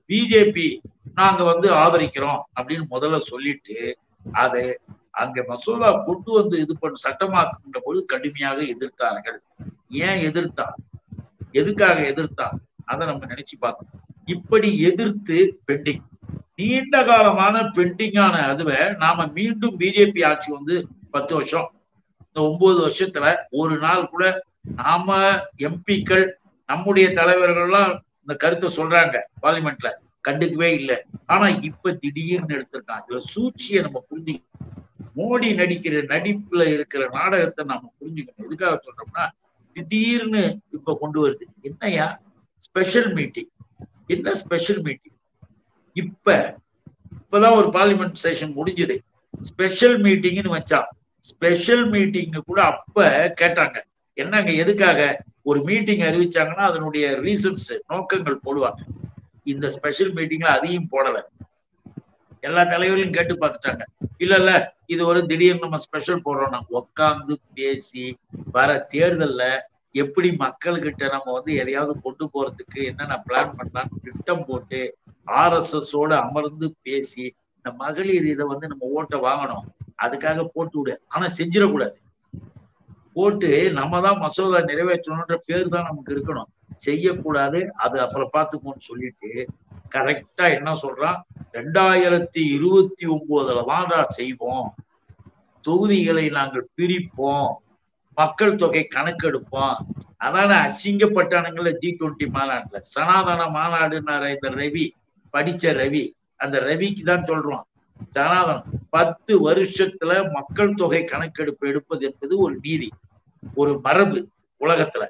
பிஜேபி நாங்க வந்து ஆதரிக்கிறோம் அப்படின்னு முதல்ல சொல்லிட்டு அதை அங்க மசோதா கொண்டு வந்து இது பண்ண சட்டமாக்குகின்ற பொழுது கடுமையாக எதிர்த்தார்கள். ஏன் எதிர்த்தா, எதுக்காக எதிர்த்தா, அதை நம்ம நினைச்சு பார்க்கணும். இப்படி எதிர்த்து பெண்டிங், நீண்ட காலமான பெண்டிங்கான அதுவை நாம மீண்டும் பிஜேபி ஆட்சி வந்து பத்து வருஷம், இந்த ஒன்பது வருஷத்துல ஒரு நாள் கூட நாம எம்பிக்கள் நம்முடைய தலைவர்கள் எல்லாம் இந்த கருத்தை சொல்றாங்க பார்லிமெண்ட்ல, கண்டுக்கவே இல்லை. ஆனா இப்ப திடீர்னு எடுத்திருக்காங்க. இதுல சூழ்ச்சியை நம்ம புரிஞ்சுக்கணும். மோடி நடிக்கிற நடிப்புல இருக்கிற நாடகத்தை நாம புரிஞ்சுக்கணும். எதுக்காக சொல்றோம்னா, திடீர்னு இப்ப கொண்டு வருது என்னையா ஸ்பெஷல் மீட்டிங். என்ன ஸ்பெஷல் மீட்டிங்? இப்ப இப்பதான் ஒரு பார்லிமெண்ட் செஷன் முடிஞ்சது, ஸ்பெஷல் மீட்டிங்னு வச்சான். ஸ்பெஷல் மீட்டிங் கூட அப்ப கேட்டாங்க, என்னங்க எதுக்காக ஒரு மீட்டிங் அறிவிச்சாங்கன்னா அதனுடைய ரீசன்ஸ், நோக்கங்கள் போடுவாங்க. இந்த ஸ்பெஷல் மீட்டிங்ல அதையும் போடல. எல்லா தலைவர்களையும் கேட்டு பார்த்துட்டாங்க, இல்ல இல்ல இது ஒரு திடீர்னு நம்ம ஸ்பெஷல் போடுறோம்னா உட்காந்து பேசி வர தேர்தல்ல எப்படி மக்கள்கிட்ட நம்ம வந்து எதையாவது கொண்டு போறதுக்கு என்னென்ன பிளான் பண்ணலாம்னு திட்டம் போட்டு ஆர்எஸ்எஸோட அமர்ந்து பேசி இந்த மகளிர் இதை வந்து நம்ம ஓட்டை வாங்கணும், அதுக்காக போட்டு விடு, ஆனா செஞ்சிடக்கூடாது, போட்டு நம்ம தான் மசோதா நிறைவேற்றணும்ன்ற பேர் தான் நமக்கு இருக்கணும், செய்யக்கூடாது, அது அப்புறம் பார்த்துக்கோன்னு சொல்லிட்டு கரெக்டா என்ன சொல்றான், ரெண்டாயிரத்தி இருபத்தி ஒன்பதுல வாண்டா செய்வோம், தொகுதிகளை நாங்கள் பிரிப்போம், மக்கள் தொகை கணக்கெடுப்போம். அதான அசிங்கப்பட்டானுங்கள ஜி டுவெண்ட்டி மாநாட்டுல சனாதன மாநாடுனார இந்த ரவி, படிச்ச ரவி, அந்த ரவிக்கு தான் சொல்றோம் சனாதனம். பத்து வருஷத்துல மக்கள் தொகை கணக்கெடுப்பு எடுப்பது என்பது ஒரு நீதி, ஒரு மரபு உலகத்துல.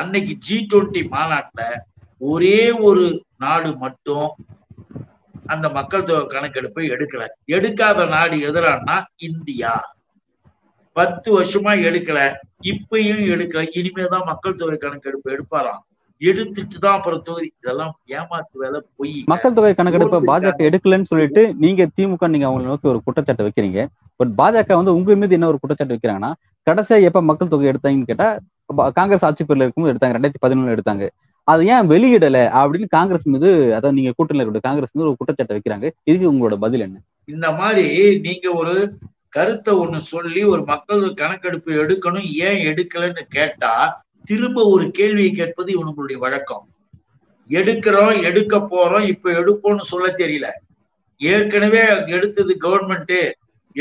அன்னைக்கு ஜி டுவெண்ட்டி மாநாட்டுல ஒரே ஒரு நாடு மட்டும் அந்த மக்கள் தொகை கணக்கெடுப்பை எடுக்கல. எடுக்காத நாடு எதிரானா இந்தியா. பத்து வருஷமா எடுக்கல, இப்பயும் எடுக்கல, இனிமேதான் மக்கள் தொகை கணக்கெடுப்பு எடுப்பாராம். எடுத்துட்டு தான் அப்புறம் தொகுதி, இதெல்லாம் ஏமாத்து வேலை போய். மக்கள் தொகை கணக்கெடுப்பை பாஜக எடுக்கலன்னு சொல்லிட்டு நீங்க திமுக நீங்க அவங்களை நோக்கி ஒரு குற்றச்சாட்டு வைக்கிறீங்க. பட் பாஜக வந்து உங்க மீது என்ன ஒரு குற்றச்சாட்டு வைக்கிறாங்கன்னா, கடைசியா எப்ப மக்கள் தொகை எடுத்தாங்கன்னு கேட்டா காங்கிரஸ் ஆட்சி பேர்ல இருக்கும்போது எடுத்தாங்க, ரெண்டாயிரத்தி பதினொன்னு எடுத்தாங்க, அது ஏன் வெளியிடல அப்படின்னு காங்கிரஸ் மீது, அதாவது நீங்க கூட்டணியில இருக்கக்கூடிய காங்கிரஸ் மீது ஒரு குற்றச்சாட்டு வைக்கிறாங்க. இதுக்கு உங்களோட பதில் என்ன? இந்த மாதிரி நீங்க ஒரு கருத்தை ஒண்ணு சொல்லி ஒரு மக்கள் கணக்கெடுப்பு எடுக்கணும், ஏன் எடுக்கலன்னு கேட்டா திரும்ப ஒரு கேள்வியை கேட்பது இவனுங்களுடைய வழக்கம். எடுக்கிறோம், எடுக்க போறோம், இப்ப எடுப்போம்னு சொல்ல தெரியல. ஏற்கனவே எடுத்தது கவர்மெண்ட்,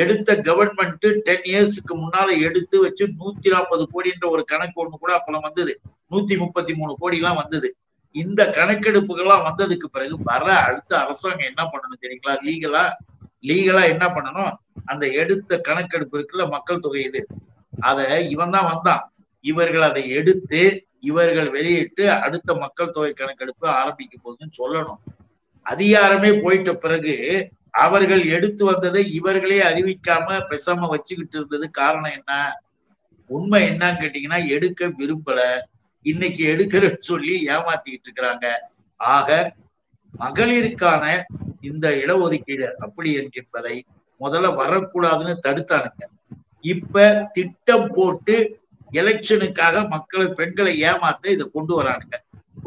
எடுத்த கவர்மெண்ட் டென் இயர்ஸ்க்கு முன்னால எடுத்து வச்சு நூத்தி நாற்பது கோடின்ற ஒரு கணக்கு ஒண்ணு கூட அப்பெல்லாம் வந்தது, நூத்தி முப்பத்தி மூணு கோடி எல்லாம் வந்தது. இந்த கணக்கெடுப்புகள்லாம் வந்ததுக்கு பிறகு வர அடுத்த அரசாங்கம் என்ன பண்ணணும் தெரியுங்களா? லீகலா லீகலா என்ன பண்ணணும், அந்த எடுத்த கணக்கெடுப்பு இருக்குல்ல மக்கள் தொகை, இது அதை இவன் தான் வந்தான், இவர்கள் அதை எடுத்து இவர்கள் வெளியிட்டு அடுத்த மக்கள் தொகை கணக்கெடுப்பு ஆரம்பிக்க போதுன்னு சொல்லணும். அதிகாரமே போயிட்ட பிறகு அவர்கள் எடுத்து வந்ததை இவர்களே அறிவிக்காம பேசாம வச்சுக்கிட்டு இருந்தது காரணம் என்ன, உண்மை என்னன்னு கேட்டீங்கன்னா எடுக்க விரும்பல, இன்னைக்கு எடுக்கிறேன்னு சொல்லி ஏமாத்திக்கிட்டு இருக்கிறாங்க. ஆக மகளிருக்கான இந்த இடஒதுக்கீடு அப்படி என்பதை முதல்ல வரக்கூடாதுன்னு தடுத்தானுங்க. இப்ப திட்டம் போட்டு எலெக்ஷனுக்காக மக்களை, பெண்களை ஏமாத்த இதை கொண்டு வரானுங்க.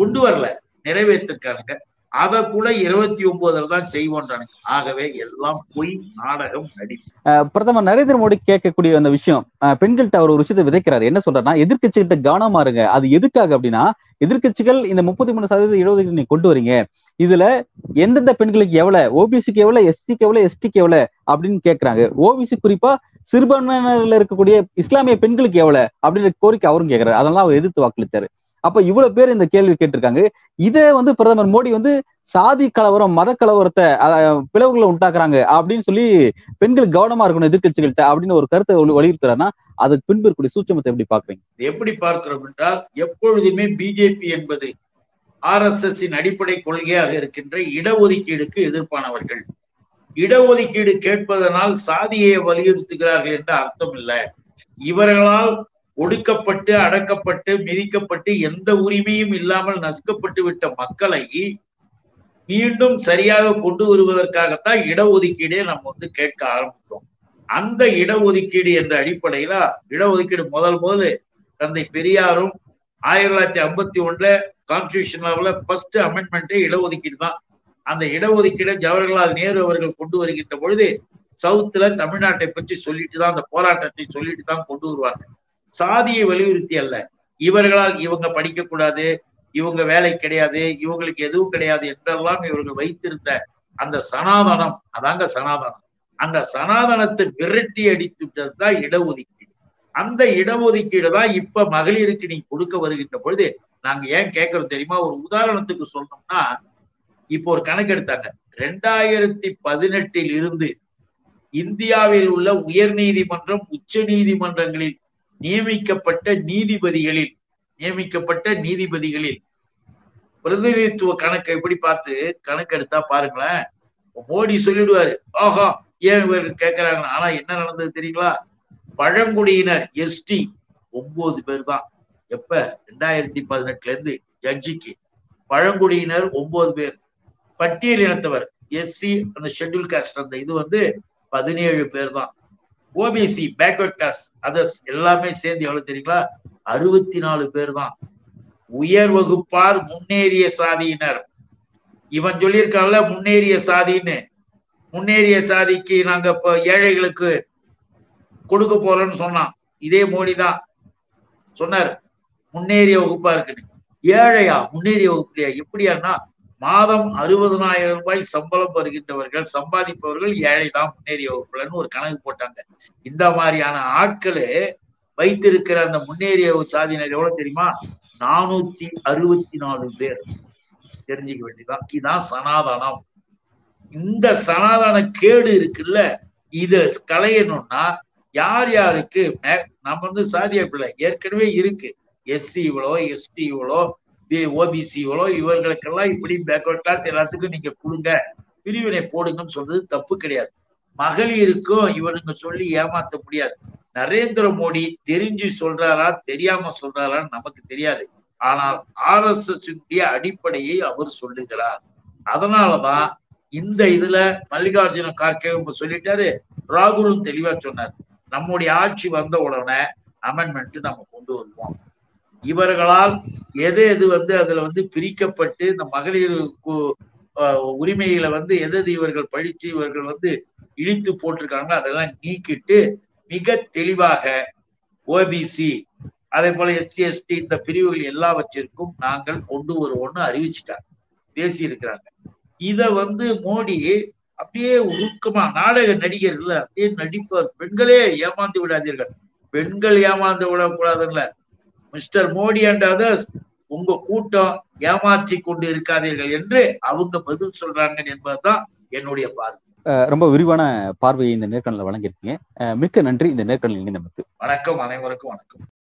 கொண்டு வரல, நிறைவேற்றிருக்கானுங்க. அதை கூட இருபத்தி ஒன்பதுல தான் செய்வோன்றானுங்க. ஆகவே எல்லாம் போய் நாடகம் நடிப்பு. பிரதமர் நரேந்திர மோடி கேட்கக்கூடிய அந்த விஷயம், பெண்கள்கிட்ட அவர் ஒரு விஷயத்தை விதைக்கிறாரு. என்ன சொல்றாருன்னா, எதிர்கட்சிகிட்ட கவனமா இருங்க. அது எதுக்காக அப்படின்னா, எதிர்கட்சிகள் இந்த முப்பத்தி மூணு சதவீத இடஒதுக்கீடு நீங்க கொண்டு வரீங்க, இதுல எந்தெந்த பெண்களுக்கு எவ்வளவு, ஓபிசிக்கு எவ்வளவு, எஸ்சிக்கு எவ்வளவு, எஸ்டிக்கு எவ்வளவு அப்படின்னு கேட்கறாங்க. ஓபிசி குறிப்பா சிறுபான்மையினர்ல இருக்கக்கூடிய இஸ்லாமிய பெண்களுக்கு எவ்வளவு அப்படின்ற கோரிக்கை அவரும் கேட்கிறாரு. அதெல்லாம் அவர் எதிர்த்து வாக்களித்தாரு. அப்ப இவ்வளவு பேர் இந்த கேள்வி கேட்டிருக்காங்க. இதை வந்து பிரதமர் மோடி வந்து சாதி கலவரம், மத கலவரத்தை, பிளவுகளை உண்டாக்குறாங்க அப்படின்னு சொல்லி பெண்கள் கவனமா இருக்கணும் எதிர்கட்சிகள்கிட்ட அப்படின்னு ஒரு கருத்தை வலியுறுத்துறாருன்னா அதுக்கு பின்பு இருக்கக்கூடிய சூட்சமத்தை எப்படி பாக்குறீங்க? எப்படி பார்க்கிறோம் என்றால், எப்பொழுதுமே பிஜேபி என்பது ஆர்எஸ்எஸ்ஸின் அடிப்படை கொள்கையாக இருக்கின்ற இடஒதுக்கீடுக்கு எதிர்ப்பானவர்கள். இடஒதுக்கீடு கேட்பதனால் சாதியை வலியுறுத்துகிறார்கள் என்ற அர்த்தம் இல்லை. இவர்களால் ஒடுக்கப்பட்டு, அடக்கப்பட்டு, மிதிக்கப்பட்டு, எந்த உரிமையும் இல்லாமல் நசுக்கப்பட்டு விட்ட மக்களை மீண்டும் சரியாக கொண்டு வருவதற்காகத்தான் இடஒதுக்கீடே நம்ம வந்து கேட்க ஆரம்பித்தோம். அந்த இடஒதுக்கீடு என்ற அடிப்படையில இடஒதுக்கீடு முதல் முதல் தந்தை பெரியாரும் ஆயிரத்தி தொள்ளாயிரத்தி ஐம்பத்தி ஒன்றுல கான்ஸ்டியூஷன்ல ஃபர்ஸ்ட் அமெண்ட்மெண்ட்டே இடஒதுக்கீடு தான். அந்த இடஒதுக்கீடை ஜவஹர்லால் நேரு அவர்கள் கொண்டு வருகின்ற பொழுது சவுத்துல தமிழ்நாட்டை பற்றி சொல்லிட்டு தான் அந்த போராட்டத்தை சொல்லிட்டு தான் கொண்டு வருவாங்க. சாதியை வலியுறுத்தி அல்ல. இவர்களால் இவங்க படிக்கக்கூடாது, இவங்க வேலை கிடையாது, இவங்களுக்கு எதுவும் கிடையாது என்றெல்லாம் இவர்கள் வைத்திருந்த அந்த சனாதனம், அதாங்க சனாதனம், அந்த சனாதனத்தை விரட்டி அடித்து விட்டது தான் இடஒதுக்கீடு. அந்த இடஒதுக்கீடு தான் இப்ப மகளிருக்கு நீங்க கொடுக்க வருகின்ற பொழுது நாங்க ஏன் கேட்கறோம் தெரியுமா? ஒரு உதாரணத்துக்கு சொன்னோம்னா, இப்போ ஒரு கணக்கு எடுத்தாங்க. ரெண்டாயிரத்தி பதினெட்டில் இருந்து இந்தியாவில் உள்ள உயர் நீதிமன்றம், உச்ச நீதிமன்றங்களில் நியமிக்கப்பட்ட நீதிபதிகளில் நியமிக்கப்பட்ட நீதிபதிகளில் பிரதிநிதித்துவ கணக்கு எப்படி பார்த்து கணக்கெடுத்தா பாருங்களேன். மோடி சொல்லிடுவாரு, ஆஹா ஏன் இவர் கேட்கிறாங்க. ஆனா என்ன நடந்தது தெரியுங்களா? பழங்குடியினர் எஸ்டி ஒன்பது பேர் தான். எப்ப? ரெண்டாயிரத்தி பதினெட்டுல இருந்து ஜட்ஜிக்கு பழங்குடியினர் ஒன்பது பேர். பட்டியல் இனத்தவர் எஸ்சி, அந்த ஷெட்யூல் காஸ்ட், அந்த இது வந்து பதினேழு பேர் தான். ஓபிசி, பேக்வர்ட் காஸ்ட், அதர்ஸ் எல்லாமே சேர்ந்து எவ்வளவு தெரியுங்களா? அறுபத்தி நாலு பேர் தான். உயர் வகுப்பார், முன்னேறிய சாதியினர், இவன் சொல்லியிருக்காங்கல்ல முன்னேறிய சாதின்னு, முன்னேறிய சாதிக்கு நாங்க இப்ப ஏழைகளுக்கு கொடுக்க போறோம்னு சொன்னான். இதே மோடி தான் சொன்னார் முன்னேறிய வகுப்பா இருக்குன்னு. ஏழையா? முன்னேறிய வகுப்புலையா? எப்படியானா மாதம் அறுபதனாயிரம் ரூபாய் சம்பளம் வருகின்றவர்கள், சம்பாதிப்பவர்கள் ஏழைதான் முன்னேறிய வகுப்புலன்னு ஒரு கணக்கு போட்டாங்க. இந்த மாதிரியான ஆட்களு வைத்திருக்கிற அந்த முன்னேறிய சாதியினர் எவ்வளவு தெரியுமா? நானூத்தி அறுபத்தி நாலு பேர். தெரிஞ்சுக்க வேண்டியதான். இதுதான் சனாதனம். இந்த சனாதன கேடு இருக்குல்ல, இத களையணும்னா யார் யாருக்கு நம்ம வந்து சாதியா பிள்ளை ஏற்கனவே இருக்கு. எஸ்சி இவ்வளோ, எஸ்டி இவ்வளோ, ஓபிசிகளோ இவர்களுக்கெல்லாம் இப்படி பேக்வர்ட் கிளாஸ் எல்லாத்துக்கும் நீங்க கொடுங்க, பிரிவினை போடுங்கன்னு சொல்றது தப்பு கிடையாது. மகளிருக்கும் இவனுங்க சொல்லி ஏமாத்த முடியாது. நரேந்திர மோடி தெரிஞ்சு சொல்றாரா தெரியாம சொல்றாரான்னு நமக்கு தெரியாது. ஆனால் ஆர்எஸ்எஸ்னுடைய அடிப்படையை அவர் சொல்லுகிறார். அதனாலதான் இந்த இதுல மல்லிகார்ஜுன கார்கேவும் சொல்லிட்டாரு, ராகுலும் தெளிவா சொன்னார், நம்முடைய ஆட்சி வந்த உடனே அமெண்ட்மெண்ட் நம்ம கொண்டு வருவோம். இவர்களால் எது எது வந்து அதுல வந்து பிரிக்கப்பட்டு இந்த மகளிர் உரிமையில வந்து எது எது இவர்கள் படிச்சு இவர்கள் வந்து இழித்து போட்டிருக்காங்களோ அதெல்லாம் நீக்கிட்டு மிக தெளிவாக ஓபிசி, அதே போல எஸ்சி, எஸ்டி இந்த பிரிவுகள் எல்லாவற்றிற்கும் நாங்கள் கொண்டு வருவோம்னு அறிவிச்சுட்டாங்க, பேசி இருக்கிறாங்க. இத வந்து மோடி அப்படியே உருக்கமா நாடக நடிகர்கள் அப்படியே நடிப்பார். பெண்களே ஏமாந்து விடாதீர்கள், பெண்கள் ஏமாந்து விடக்கூடாதுங்கள. மிஸ்டர் மோடி அண்ட் அதர்ஸ், உங்க கூட்டம் ஏமாற்றி கொண்டு இருக்காதீர்கள் என்று அவங்க பதில் சொல்றாங்க என்பதுதான் என்னுடைய பார்வை. ரொம்ப விரிவான பார்வையை இந்த நேர்காணல வழங்கியிருக்கீங்க. மிக்க நன்றி இந்த நேர்காணல். வணக்கம் அனைவருக்கும். வணக்கம்.